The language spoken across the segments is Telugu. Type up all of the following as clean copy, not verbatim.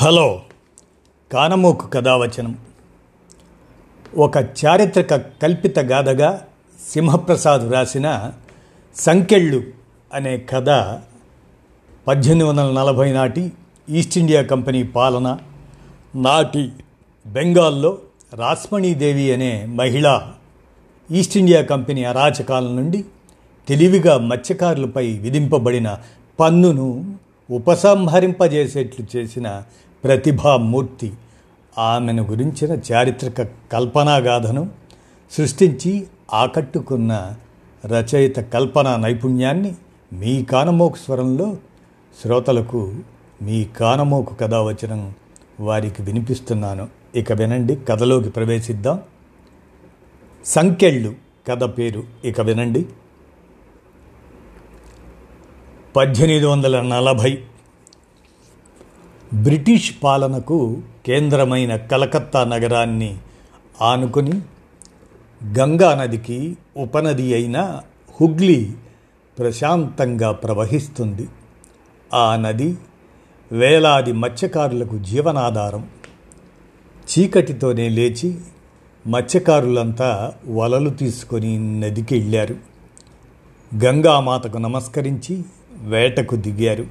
హలో కానమోకు కథావచనం. ఒక చారిత్రక కల్పిత గాథగా సింహప్రసాద్ వ్రాసిన సంకెళ్ళు అనే కథ 1840 నాటి ఈస్ట్ ఇండియా కంపెనీ పాలన నాటి బెంగాల్లో రాస్మణీదేవి అనే మహిళ ఈస్ట్ ఇండియా కంపెనీ అరాచకాల నుండి తెలివిగా మత్స్యకారులపై విధింపబడిన పన్నును ఉపసంహరింపజేసేట్లు చేసిన ప్రతిభామూర్తి ఆమెను గురించిన చారిత్రక కల్పనాగాథను సృష్టించి ఆకట్టుకున్న రచయిత కల్పనా నైపుణ్యాన్ని మీ కానమోకు స్వరంలో శ్రోతలకు మీ కానమోకు కథావచనం వారికి వినిపిస్తున్నాను. ఇక వినండి, కథలోకి ప్రవేశిద్దాం. సంకెళ్ళు కథ పేరు. ఇక వినండి. 1840 బ్రిటిష్ పాలనకు కేంద్రమైన కలకత్తా నగరాన్ని ఆనుకుని గంగా నదికి ఉపనది అయిన హుగ్లీ ప్రశాంతంగా ప్రవహిస్తుంది. ఆ నది వేలాది మత్స్యకారులకు జీవనాధారం. చీకటితోనే లేచి మత్స్యకారులంతా వలలు తీసుకొని నదికి వెళ్ళారు. గంగామాతకు నమస్కరించి వేటకు దిగారు.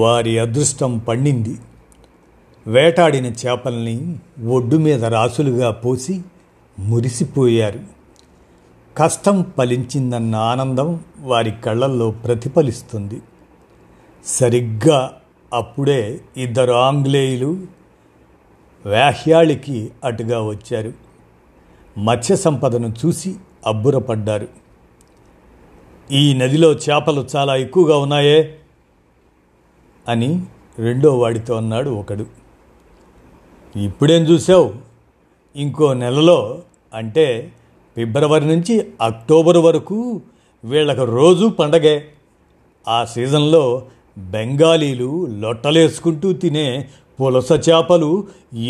వారి అదృష్టం పండింది. వేటాడిన చేపల్ని ఒడ్డు మీద రాసులుగా పోసి మురిసిపోయారు. కష్టం ఫలించిందన్న ఆనందం వారి కళ్ళల్లో ప్రతిఫలిస్తుంది. సరిగ్గా అప్పుడే ఇద్దరు ఆంగ్లేయులు వ్యాహ్యాళికి అటుగా వచ్చారు. మత్స్య సంపదను చూసి అబ్బురపడ్డారు. ఈ నదిలో చేపలు చాలా ఎక్కువగా ఉన్నాయే అని రెండో వాడితో అన్నాడు ఒకడు. ఇప్పుడేం చూసావు, ఇంకో నెలలో అంటే ఫిబ్రవరి నుంచి అక్టోబర్ వరకు వీళ్ళకు రోజు పండగే. ఆ సీజన్లో బెంగాలీలు లొట్టలేసుకుంటూ తినే పులస చేపలు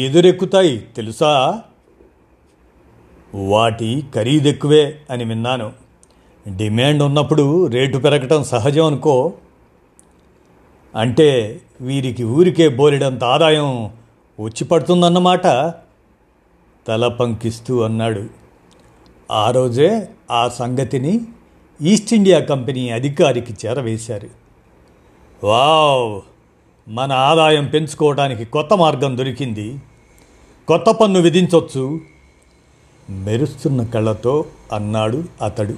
ఎదురెక్కుతాయి తెలుసా, వాటి ఖరీదెక్కువే అని విన్నాను. డిమాండ్ ఉన్నప్పుడు రేటు పెరగటం సహజం అనుకో. అంటే వీరికి ఊరికే బోలెడంత ఆదాయం వచ్చి పడుతుందన్నమాట తల పంకిస్తూ అన్నాడు. ఆ రోజే ఆ సంగతిని ఈస్ట్ ఇండియా కంపెనీ అధికారికి చేరవేశారు. వావ్, మన ఆదాయం పెంచుకోవడానికి కొత్త మార్గం దొరికింది, కొత్త పన్ను విధించవచ్చు మెరుస్తున్న కళ్ళతో అన్నాడు అతడు.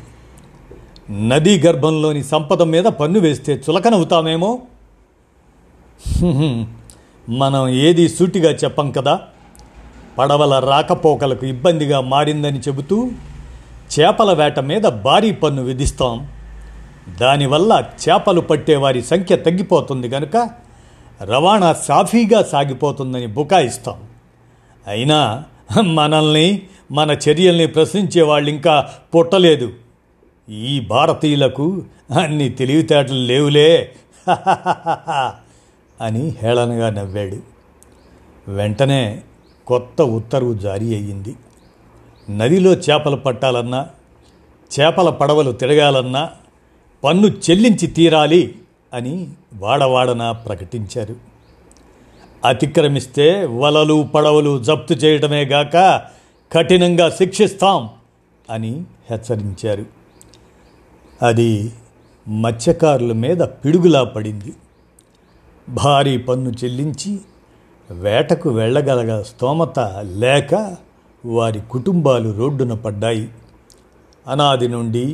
నదీ గర్భంలోని సంపద మీద పన్ను వేస్తే చులకనవుతామేమో. మనం ఏది సూటిగా చెప్పం కదా. పడవల రాకపోకలకు ఇబ్బందిగా మారిందని చెబుతూ చేపల వేట మీద భారీ పన్ను విధిస్తాం. దానివల్ల చేపలు పట్టేవారి సంఖ్య తగ్గిపోతుంది కనుక రవాణా సాఫీగా సాగిపోతుందని బుకాయిస్తాం. అయినా మనల్ని, మన చర్యల్ని ప్రశ్నించే వాళ్ళు ఇంకా పుట్టలేదు. ఈ భారతీయులకు అన్ని తెలివితేటలు లేవులే అని హేళనగా నవ్వాడు. వెంటనే కొత్త ఉత్తర్వు జారీ అయ్యింది. నదిలో చేపలు పట్టాలన్నా, చేపల పడవలు తిరగాలన్నా పన్ను చెల్లించి తీరాలి అని వాడవాడన ప్రకటించారు. అతిక్రమిస్తే వలలు పడవలు జప్తు చేయటమే గాక కఠినంగా శిక్షిస్తాం అని హెచ్చరించారు. అది మత్స్యకారుల మీద పిడుగులా పడింది. భారీ పన్ను చెల్లించి వేటకు వెళ్ళగలగ స్తోమత లేక వారి కుటుంబాలు రోడ్డున పడ్డాయి. అనాది నుండి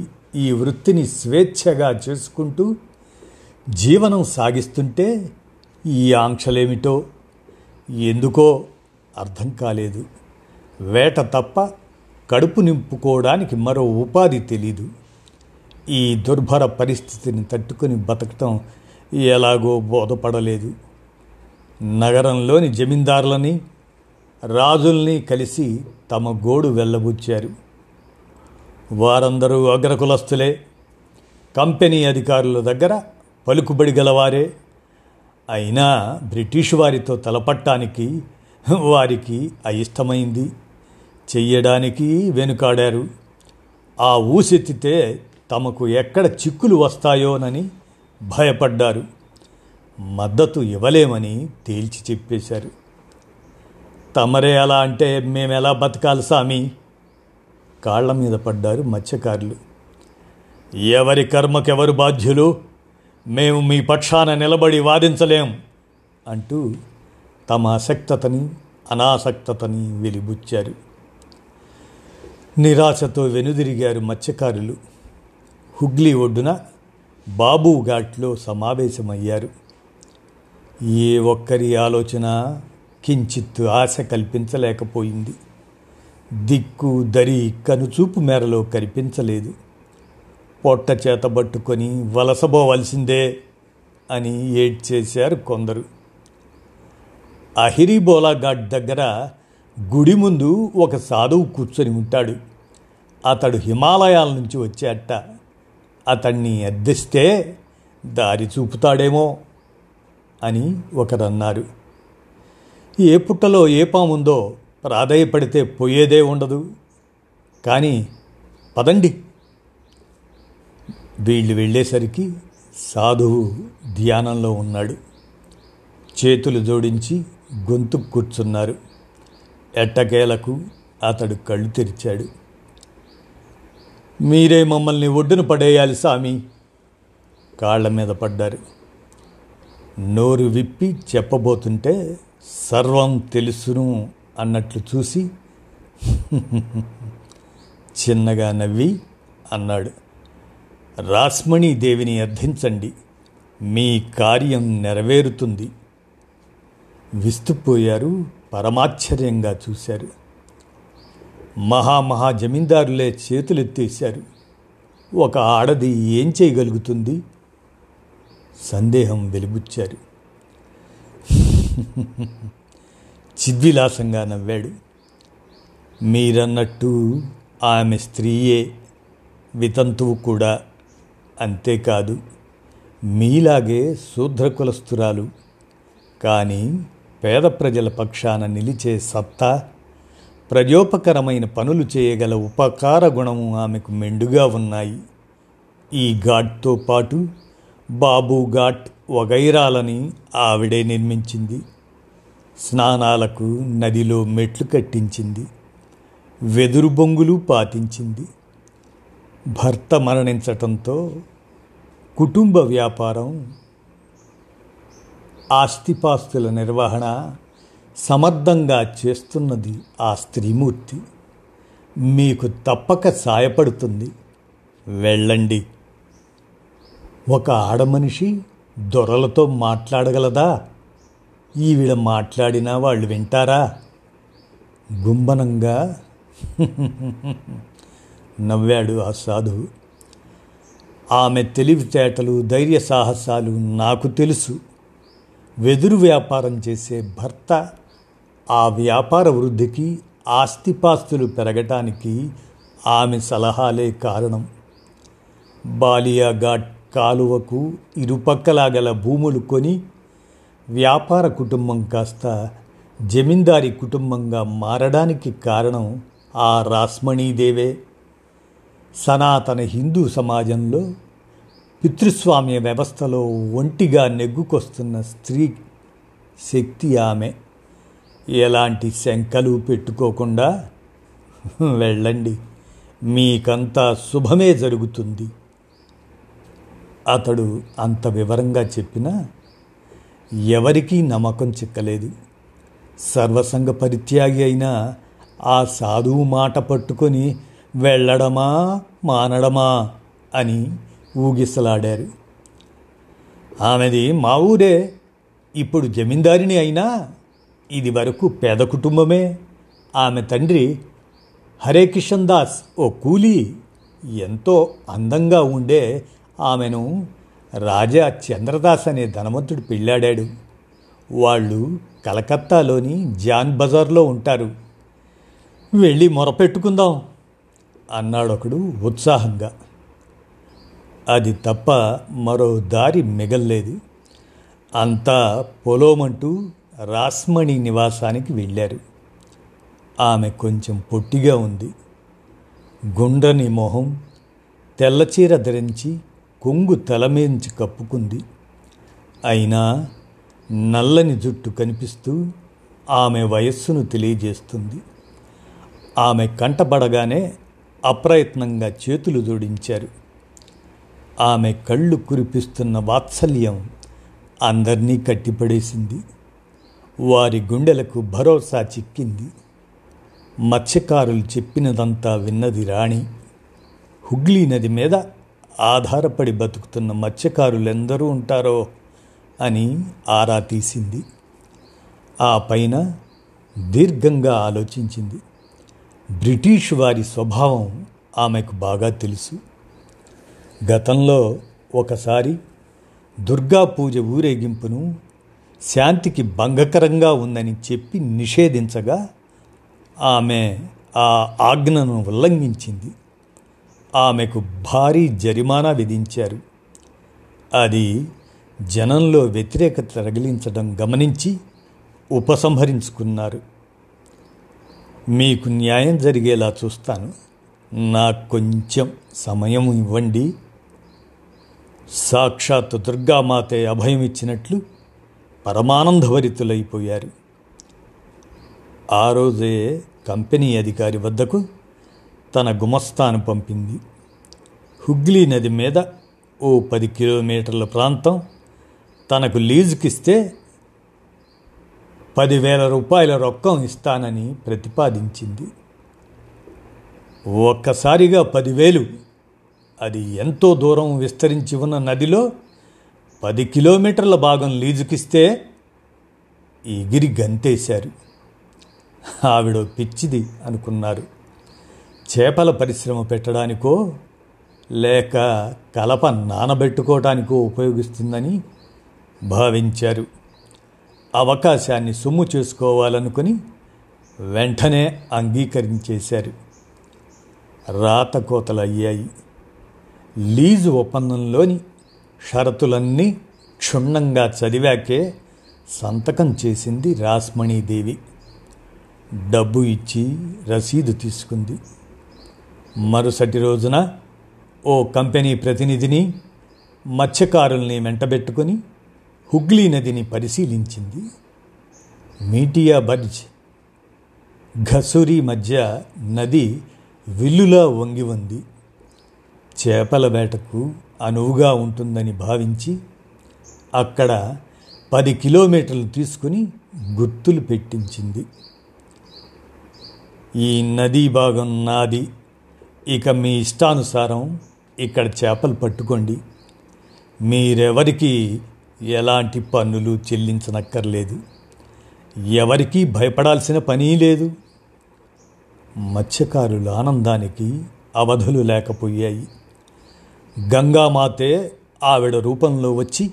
ఈ వృత్తిని స్వేచ్ఛగా చేసుకుంటూ జీవనం సాగిస్తుంటే ఈ ఆంక్షలేమిటో ఎందుకో అర్థం కాలేదు. వేట తప్ప కడుపు నింపుకోవడానికి మరో ఉపాధి తెలీదు. ఈ దుర్భర పరిస్థితిని తట్టుకుని బతకటం ఎలాగో బోధపడలేదు. నగరంలోని జమీందారులని, రాజుల్ని కలిసి తమ గోడు వెళ్ళబుచ్చారు. వారందరూ అగ్రకులస్తులే, కంపెనీ అధికారుల దగ్గర పలుకుబడి గలవారే. అయినా బ్రిటిష్ వారితో తలపట్టానికి వారికి అయిష్టమైంది, చెయ్యడానికి వెనుకాడారు. ఆ ఊసెత్తితే తమకు ఎక్కడ చిక్కులు వస్తాయోనని భయపడ్డారు. మద్దతు ఇవ్వలేమని తేల్చి చెప్పేశారు. తమరే అలా అంటే మేము ఎలా బతకాలి స్వామి? కాళ్ల మీద పడ్డారు మత్స్యకారులు. ఎవరి కర్మకెవరు బాధ్యులు, మేము మీ పక్షాన నిలబడి వాదించలేం అంటూ తమ అసక్తతని అనాసక్తతని వెలిబుచ్చారు. నిరాశతో వెనుదిరిగారు మత్స్యకారులు. హుగ్లీ ఒడ్డున బాబు ఘాట్లో సమావేశమయ్యారు. ఏ ఒక్కరి ఆలోచన కించిత్ ఆశ కల్పించలేకపోయింది. దిక్కు దరి కనుచూపు మేరలో కనిపించలేదు. పొట్ట చేతబట్టుకొని వలసబోవలసిందే అని ఏడ్చేశారు కొందరు. అహిరిబోలా ఘాట్ దగ్గర గుడి ముందు ఒక సాధువు కూర్చొని ఉంటాడు. అతడు హిమాలయాల నుంచి వచ్చేట. అతన్ని అద్దెస్తే దారి చూపుతాడేమో అని ఒకరన్నారు. ఏ పుట్టలో ఏ పాముందో ప్రాధాయపడితే పోయేదే ఉండదు, కానీ పదండి. వీళ్ళు వెళ్ళేసరికి సాధువు ధ్యానంలో ఉన్నాడు. చేతులు జోడించి గొంతు కూర్చున్నారు. ఎట్టకేలకు అతడు కళ్ళు తెరిచాడు. మీరే మమ్మల్ని ఒడ్డున పడేయాలి స్వామి. కాళ్ల మీద పడ్డారు. నోరు విప్పి చెప్పబోతుంటే సర్వం తెలుసును అన్నట్లు చూసి చిన్నగా నవ్వి అన్నాడు, రాస్మణీ దేవిని అర్థించండి, మీ కార్యం నెరవేరుతుంది. విస్తుపోయారు, పరమాశ్చర్యంగా చూశారు. మహామహా జమీందారులే చేతులెత్తేశారు. ఒక ఆడది ఏం చేయగలుగుతుంది? సందేహం వెలిబుచ్చారు. చిద్విలాసంగా నవ్వాడు. మీరన్నట్టు ఆమె స్త్రీయే, వితంతువు కూడా. అంతేకాదు, మీలాగే శూద్రకులస్తురాలు. కానీ పేద ప్రజల పక్షాన నిలిచే సత్తా, ప్రజోపకరమైన పనులు చేయగల ఉపకార గుణము ఆమెకు మెండుగా ఉన్నాయి. ఈ ఘాట్తో పాటు బాబు ఘాట్ వగైరాలని ఆవిడే నిర్మించింది. స్నానాలకు నదిలో మెట్లు కట్టించింది. వెదురు బొంగులు పాతించింది. భర్త మరణించటంతో కుటుంబ వ్యాపారం, ఆస్తిపాస్తుల నిర్వహణ సమర్థంగా చేస్తున్నది ఆ స్త్రీమూర్తి. మీకు తప్పక సాయపడుతుంది, వెళ్ళండి. ఒక ఆడమనిషి దొరలతో మాట్లాడగలదా? ఈవిడ మాట్లాడినా వాళ్ళు వింటారా? గుంభనంగా నవ్వాడు ఆ సాధువు. ఆమె తెలివితేటలు, ధైర్య సాహసాలు నాకు తెలుసు. వెదురు వ్యాపారం చేసే భర్త ఆ వ్యాపార వృద్ధికి, ఆస్తిపాస్తులు పెరగటానికి ఆమె సలహాలే కారణం. బాలియా ఘాట్ కాలువకు ఇరుపక్కలా గల భూములు కొని వ్యాపార కుటుంబం కాస్త జమీందారీ కుటుంబంగా మారడానికి కారణం ఆ రాస్మణీదేవే. సనాతన హిందూ సమాజంలో పితృస్వామ్య వ్యవస్థలో ఒంటిగా నెగ్గుకొస్తున్న స్త్రీ శక్తి ఆమె. ఎలాంటి శంకలు పెట్టుకోకుండా వెళ్ళండి, మీకంతా శుభమే జరుగుతుంది. అతడు అంత వివరంగా చెప్పినా ఎవరికీ నమ్మకం చిక్కలేదు. సర్వసంగ పరిత్యాగి అయినా ఆ సాధువు మాట పట్టుకొని వెళ్ళడమా మానడమా అని ఊగిసలాడారు. ఆమెది మా ఊరే, ఇప్పుడు జమీందారిని అయినా ఇది వరకు పేద కుటుంబమే. ఆమె తండ్రి హరే కిషన్ దాస్ ఓ కూలీ. ఎంతో అందంగా ఉండే ఆమెను రాజా చంద్రదాస్ అనే ధనవంతుడు పెళ్ళాడాడు. వాళ్ళు కలకత్తాలోని జాన్ బజార్లో ఉంటారు. వెళ్ళి మొరపెట్టుకుందాం అన్నాడొకడు ఉత్సాహంగా. అది తప్ప మరో దారి మిగల్లేదు. అంతా పొలోమంటూ రాస్మణి నివాసానికి వెళ్ళారు. ఆమె కొంచెం పొట్టిగా ఉంది. గుండ్రని మొహం, తెల్లచీర ధరించి కొంగు తలమేంచి కప్పుకుంది. అయినా నల్లని జుట్టు కనిపిస్తూ ఆమె వయస్సును తెలియజేస్తుంది. ఆమె కంటబడగానే అప్రయత్నంగా చేతులు జోడించారు. ఆమె కళ్ళు కురిపిస్తున్న వాత్సల్యం అందరినీ కట్టిపడేసింది. వారి గుండెలకు భరోసా చిక్కింది. మత్స్యకారులు చెప్పినదంతా విన్నది రాణి. హుగ్లీ నది మీద ఆధారపడి బతుకుతున్న మత్స్యకారులెందరూ ఉంటారో అని ఆరా తీసింది. ఆ పైన దీర్ఘంగా ఆలోచించింది. బ్రిటిష్ వారి స్వభావం ఆమెకు బాగా తెలుసు. గతంలో ఒకసారి దుర్గా పూజ ఊరేగింపును శాంతికి భంగకరంగా ఉందని చెప్పి నిషేధించగా ఆమె ఆ ఆజ్ఞను ఉల్లంఘించింది. ఆమెకు భారీ జరిమానా విధించారు. అది జనంలో వ్యతిరేకత రగిలించడం గమనించి ఉపసంహరించుకున్నారు. మీకు న్యాయం జరిగేలా చూస్తాను, నాకు కొంచెం సమయం ఇవ్వండి. సాక్షాత్ దుర్గామాతే అభయం ఇచ్చినట్లు పరమానందభరితులైపోయారు. ఆ రోజే కంపెనీ అధికారి వద్దకు తన గుమస్తాను పంపింది. హుగ్లీ నది మీద ఓ 10 కిలోమీటర్ల ప్రాంతం తనకు లీజుకిస్తే 10,000 రూపాయల రొక్కం ఇస్తానని ప్రతిపాదించింది. ఒక్కసారిగా 10,000. అది ఎంతో దూరం విస్తరించి ఉన్న నదిలో 10 కిలోమీటర్ల భాగం లీజుకిస్తే ఎగిరి గంతేశారు. ఆవిడ పిచ్చిది అనుకున్నారు. చేపల పరిశ్రమ పెట్టడానికో లేక కలప నానబెట్టుకోవటానికో ఉపయోగిస్తుందని భావించారు. అవకాశాన్ని సొమ్ము చేసుకోవాలనుకుని వెంటనే అంగీకరించేశారు. రాతకోతలయ్యాయి. లీజు ఒప్పందంలోని షరతులన్నీ క్షుణ్ణంగా చదివాకే సంతకం చేసింది రాస్మణీదేవి. డబ్బు ఇచ్చి రసీదు తీసుకుంది. మరుసటి రోజున ఓ కంపెనీ ప్రతినిధిని మత్స్యకారుల్ని వెంటబెట్టుకుని హుగ్లీ నదిని పరిశీలించింది. మీటియాబర్జ్, ఘసూరి మధ్య నది విల్లులా వంగి ఉంది. చేపల వేటకు అనువుగా ఉంటుందని భావించి అక్కడ 10 కిలోమీటర్లు తీసుకుని గుర్తులు పెట్టించింది. ఈ నదీ భాగం నాది, ఇక మీ ఇష్టానుసారం ఇక్కడ చేపలు పట్టుకోండి, మీరెవరికి ఎలాంటి పన్నులు చెల్లించనక్కర్లేదు, ఎవరికీ భయపడాల్సిన పని లేదు. మత్స్యకారుల ఆనందానికి అవధులు లేకపోయాయి. గంగామాతే ఆవిడ రూపంలో వచ్చి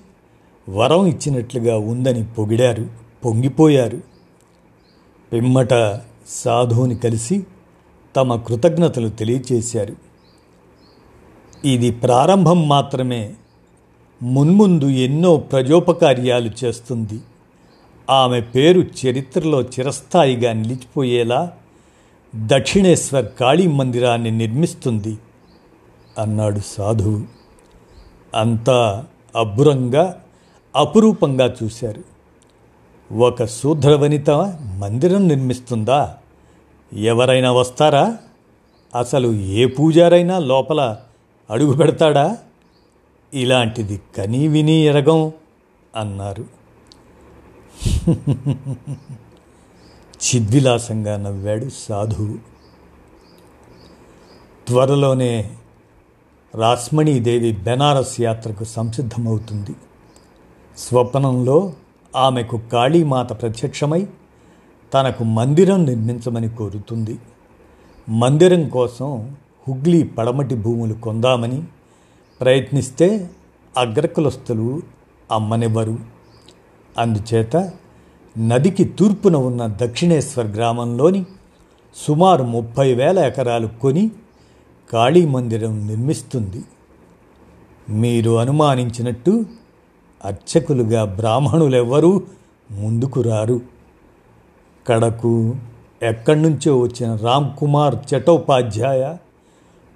వరం ఇచ్చినట్లుగా ఉందని పొగిడారు, పొంగిపోయారు. పిమ్మట సాధువుని కలిసి తమ కృతజ్ఞతలు తెలియచేశారు. ఇది ప్రారంభం మాత్రమే, మున్ముందు ఎన్నో ప్రజోపకార్యాలు చేస్తుంది. ఆమె పేరు చరిత్రలో చిరస్థాయిగా నిలిచిపోయేలా దక్షిణేశ్వర్ కాళీ మందిరాన్ని నిర్మిస్తుంది అన్నాడు సాధువు. అంతా అబ్బురంగా అపురూపంగా చూశారు. ఒక శూద్రవనిత మందిరం నిర్మిస్తుందా? ఎవరైనా వస్తారా? అసలు ఏ పూజారైనా లోపల అడుగు పెడతాడా? ఇలాంటిది కనీ విని ఎరగం అన్నారు. చిద్విలాసంగా నవ్వాడు సాధువు. త్వరలోనే రాస్మణీదేవి బెనారస్ యాత్రకు సంసిద్ధమవుతుంది. స్వప్నంలో ఆమెకు కాళీమాత ప్రత్యక్షమై తనకు మందిరం నిర్మించమని కోరుతుంది. మందిరం కోసం హుగ్లీ పడమటి భూములు కొందామని ప్రయత్నిస్తే అగ్రకులస్తులు అమ్మనివ్వరు. అందుచేత నదికి తూర్పున ఉన్న దక్షిణేశ్వర్ గ్రామంలోని సుమారు 30,000 ఎకరాలు కొని కాళీ మందిరం నిర్మిస్తుంది. మీరు అనుమానించినట్టు అర్చకులుగా బ్రాహ్మణులెవ్వరూ ముందుకు రారు. కడకు ఎక్కడి నుంచో వచ్చిన రామ్ కుమార్ చట్టోపాధ్యాయ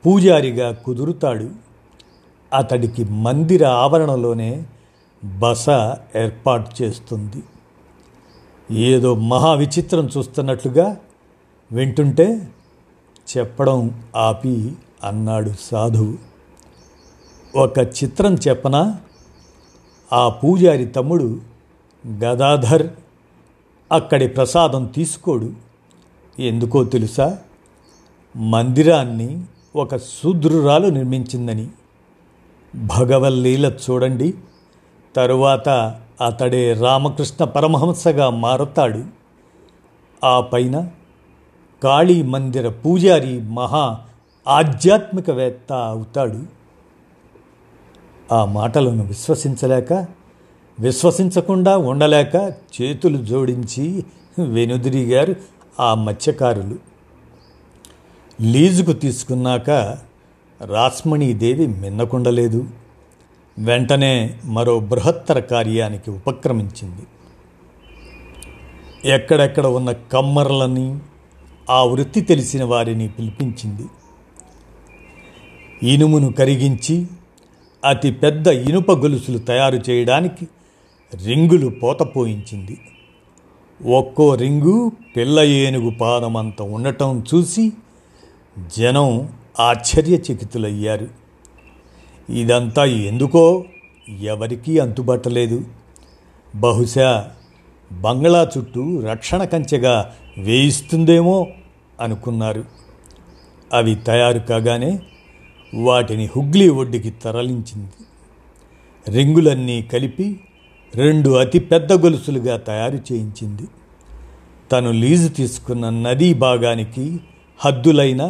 పూజారిగా కుదురుతాడు. అతడికి మందిర ఆవరణలోనే బస ఏర్పాటు చేస్తుంది. ఏదో మహా విచిత్రం చూస్తున్నట్లుగా వింటుంటే చెప్పడం ఆపి అన్నాడు సాధువు. ఒక చిత్రం చెప్పనా? ఆ పూజారి తమ్ముడు గదాధర్ అక్కడి ప్రసాదం తీసుకోడు. ఎందుకో తెలుసా? మందిరాన్ని ఒక శూద్రురాలు నిర్మించిందని. భగవల్లీల చూడండి, తరువాత అతడే రామకృష్ణ పరమహంసగా మారతాడు. ఆ పైన కాళీ మందిర పూజారి మహా ఆధ్యాత్మికవేత్త అవుతాడు. ఆ మాటలను విశ్వసించకుండా ఉండలేక చేతులు జోడించి వెనుదిరిగారు ఆ మత్స్యకారులు. లీజుకు తీసుకున్నాక రాస్మణీదేవి మిన్నకుండలేదు. వెంటనే మరో బృహత్తర కార్యానికి ఉపక్రమించింది. ఎక్కడెక్కడ ఉన్న కమ్మర్లని, ఆ వృత్తి తెలిసిన వారిని పిలిపించింది. ఇనుమును కరిగించి అతి పెద్ద ఇనుప గొలుసులు తయారు చేయడానికి రింగులు పోతపోయించింది. ఒక్కో రింగు పిల్ల ఏనుగు పాదమంత ఉండటం చూసి జనం ఆశ్చర్యచకితులయ్యారు. ఇదంతా ఎందుకో ఎవరికీ అంతుబట్టలేదు. బహుశా బంగ్లా చుట్టూ రక్షణ కంచెగా వేయిస్తుందేమో అనుకున్నారు. అవి తయారు కాగానే వాటిని హుగ్లీ ఒడ్డుకి తరలించింది. రింగులన్నీ కలిపి 2 అతిపెద్ద గొలుసులుగా తయారు చేయించింది. తను లీజు తీసుకున్న నదీ భాగానికి హద్దులైన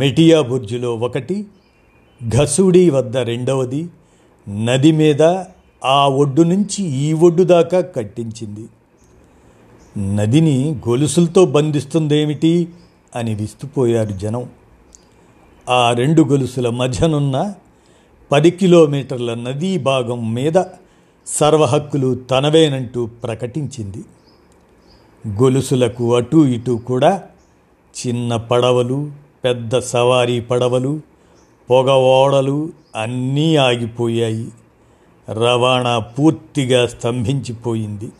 మెటియాబుర్జ్లో ఒకటి, ఘసూడి వద్ద 2వది నది మీద ఆ ఒడ్డు నుంచి ఈ ఒడ్డు దాకా కట్టించింది. నదిని గొలుసులతో బంధిస్తుందేమిటి అని విస్తుపోయారు జనం. ఆ 2 గొలుసుల మధ్యనున్న 10 కిలోమీటర్ల నదీ భాగం మీద సర్వహక్కులు తనవేనంటూ ప్రకటించింది. గొలుసులకు అటూ ఇటూ కూడా చిన్న పడవలు, పెద్ద సవారీ పడవలు, పొగవాడలు అన్నీ ఆగిపోయాయి. రవాణా పూర్తిగా స్తంభించిపోయింది.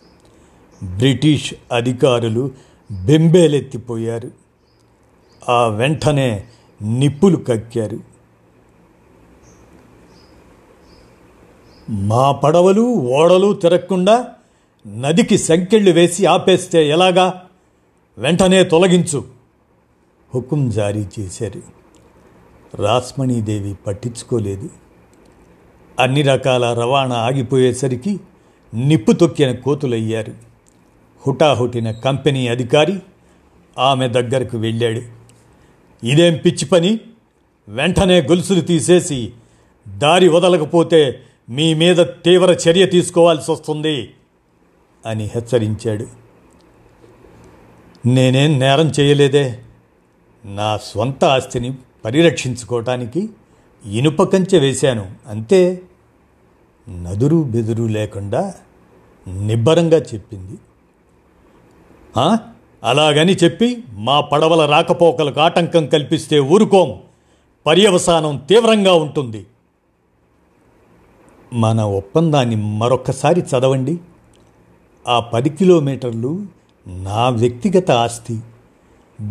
బ్రిటిష్ అధికారులు బెంబేలెత్తిపోయారు. ఆ వెంటనే నిప్పులు కక్కారు. మా పడవలు ఓడలు తిరగకుండా నదికి సంకెళ్ళు వేసి ఆపేస్తే ఎలాగా? వెంటనే తొలగించు హుకుం జారీ చేశారు. రాస్మణీదేవి పట్టించుకోలేదు. అన్ని రకాల రవాణా ఆగిపోయేసరికి నిప్పు తొక్కిన కోతులయ్యారు. హుటాహుటిన కంపెనీ అధికారి ఆమె దగ్గరకు వెళ్ళాడు. ఇదేం పిచ్చి పని? వెంటనే గొలుసులు తీసేసి దారి వదలకపోతే మీ మీద తీవ్ర చర్య తీసుకోవాల్సి వస్తుంది అని హెచ్చరించాడు. నేనేం నేరం చేయలేదే. నా స్వంత ఆస్తిని పరిరక్షించుకోవటానికి ఇనుప కంచె వేశాను అంతే. నదురు బెదురు లేకుండా నిబ్బరంగా చెప్పింది. అలాగని చెప్పి మా పడవల రాకపోకలకు ఆటంకం కల్పిస్తే ఊరుకోం. పర్యవసానం తీవ్రంగా ఉంటుంది. మన ఒప్పందాన్ని మరొకసారి చదవండి. ఆ 10 కిలోమీటర్లు నా వ్యక్తిగత ఆస్తి.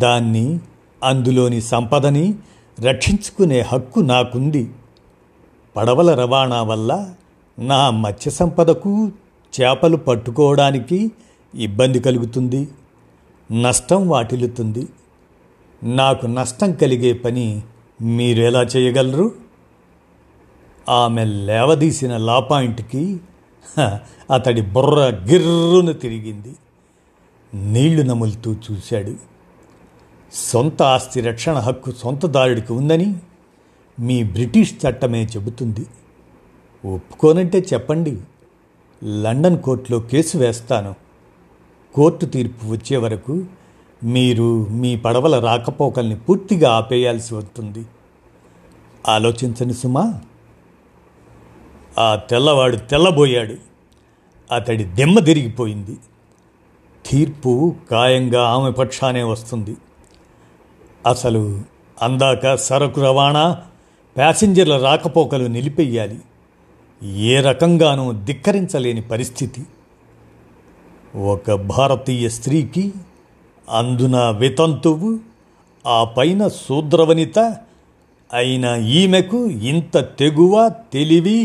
దాన్ని, అందులోని సంపదని రక్షించుకునే హక్కు నాకుంది. పడవల రవాణా వల్ల నా మత్స్య సంపదకు, చేపలు పట్టుకోవడానికి ఇబ్బంది కలుగుతుంది, నష్టం వాటిల్లుతుంది. నాకు నష్టం కలిగే పని మీరు ఎలా చేయగలరు? ఆమె లేవదీసిన లా పాయింట్కి అతడి బుర్ర గిర్రును తిరిగింది. నీళ్లు నములుతూ చూశాడు. సొంత ఆస్తి రక్షణ హక్కు సొంతదారుడికి ఉందని మీ బ్రిటిష్ చట్టమే చెబుతుంది. ఒప్పుకోనంటే చెప్పండి, లండన్ కోర్టులో కేసు వేస్తాను. కోర్టు తీర్పు వచ్చే వరకు మీరు మీ పడవల రాకపోకల్ని పూర్తిగా ఆపేయాల్సి వస్తుంది. ఆలోచించని సుమా. ఆ తెల్లవాడు తెల్లబోయాడు. అతడి దెమ్మ తిరిగిపోయింది. తీర్పు ఖాయంగా ఆమె పక్షానే వస్తుంది. అసలు అందాక సరకు రవాణా, ప్యాసింజర్ల రాకపోకలు నిలిపెయ్యాలి. ఏ రకంగానూ ధిక్కరించలేని పరిస్థితి. ఒక భారతీయ స్త్రీకి అందున వితంతువు, ఆ పైన శూద్రవనిత అయిన ఈమెకు ఇంత తెగువ, తెలివి,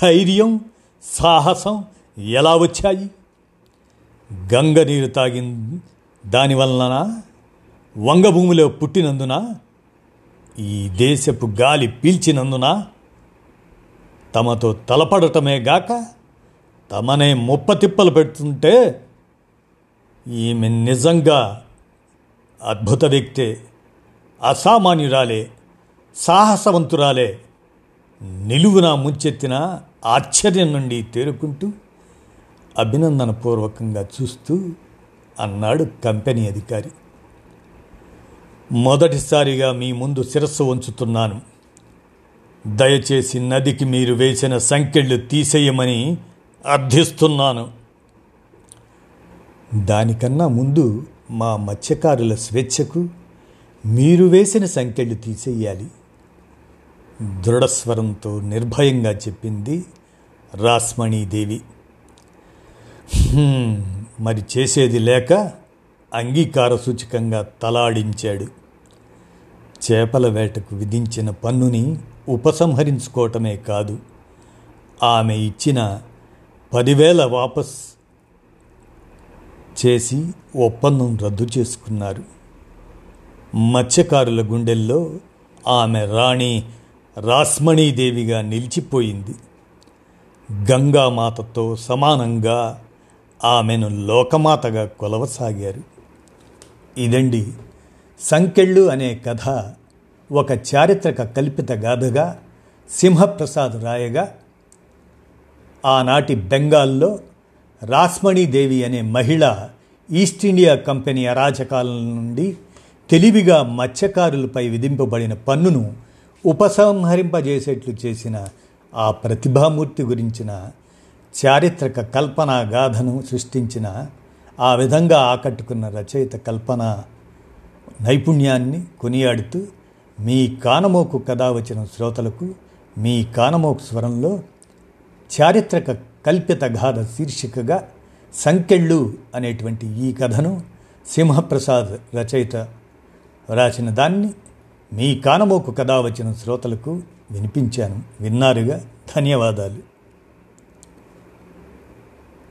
ధైర్యం, సాహసం ఎలా వచ్చాయి? గంగ నీరు తాగిన దానివలన, వంగభూమిలో పుట్టినందున, ఈ దేశపు గాలి పీల్చినందున, తమతో తలపడటమే గాక తమనే ముప్పతిప్పలు పెడుతుంటే ఈమె నిజంగా అద్భుత వ్యక్తే, అసామాన్యురాలే, సాహసవంతురాలే. నిలువునా ముంచెత్తిన ఆశ్చర్యం నుండి తేరుకుంటూ అభినందనపూర్వకంగా చూస్తూ అన్నాడు కంపెనీ అధికారి. మొదటిసారిగా మీ ముందు శిరస్సు వంచుతున్నాను. దయచేసి నదికి మీరు వేసిన సంకెళ్ళు తీసేయమని అర్థిస్తున్నాను. దానికన్నా ముందు మా మత్స్యకారుల స్వేచ్ఛకు మీరు వేసిన సంకెళ్ళు తీసేయాలి, దృఢస్వరంతో నిర్భయంగా చెప్పింది రాస్మణీదేవి. మరి చేసేది లేక అంగీకార సూచకంగా తలాడించాడు. చేపల వేటకు విధించిన పన్నుని ఉపసంహరించుకోవటమే కాదు, ఆమె ఇచ్చిన 10,000 వాపస్ చేసి ఒప్పందం రద్దు చేసుకున్నారు. మత్స్యకారుల గుండెల్లో ఆమె రాణి రాస్మణీదేవిగా నిలిచిపోయింది. గంగామాతతో సమానంగా ఆమెను లోకమాతగా కొలవసాగారు. ఇదండి సంకెళ్ళు అనే కథ. ఒక చారిత్రక కల్పిత గాథగా సింహప్రసాద్ రాయగా, ఆనాటి బెంగాల్లో రాస్మణీదేవి అనే మహిళ ఈస్ట్ ఇండియా కంపెనీ అరాచకాల నుండి తెలివిగా మత్స్యకారులపై విధింపబడిన పన్నును ఉపసంహరింపజేసేట్లు చేసిన ఆ ప్రతిభామూర్తి గురించిన చారిత్రక కల్పనా గాథను సృష్టించిన, ఆ విధంగా ఆకట్టుకున్న రచయిత కల్పనా నైపుణ్యాన్ని కొనియాడుతూ మీ కానమోకు కథ వచ్చిన శ్రోతలకు మీ కానమోకు స్వరంలో చారిత్రక కల్పిత గాథ శీర్షికగా సంకెళ్ళు అనేటువంటి ఈ కథను సింహప్రసాద్ రచయిత రాసిన దాన్ని మీ కానమోకు కథ వచ్చిన శ్రోతలకు వినిపించాను. విన్నారుగా. ధన్యవాదాలు.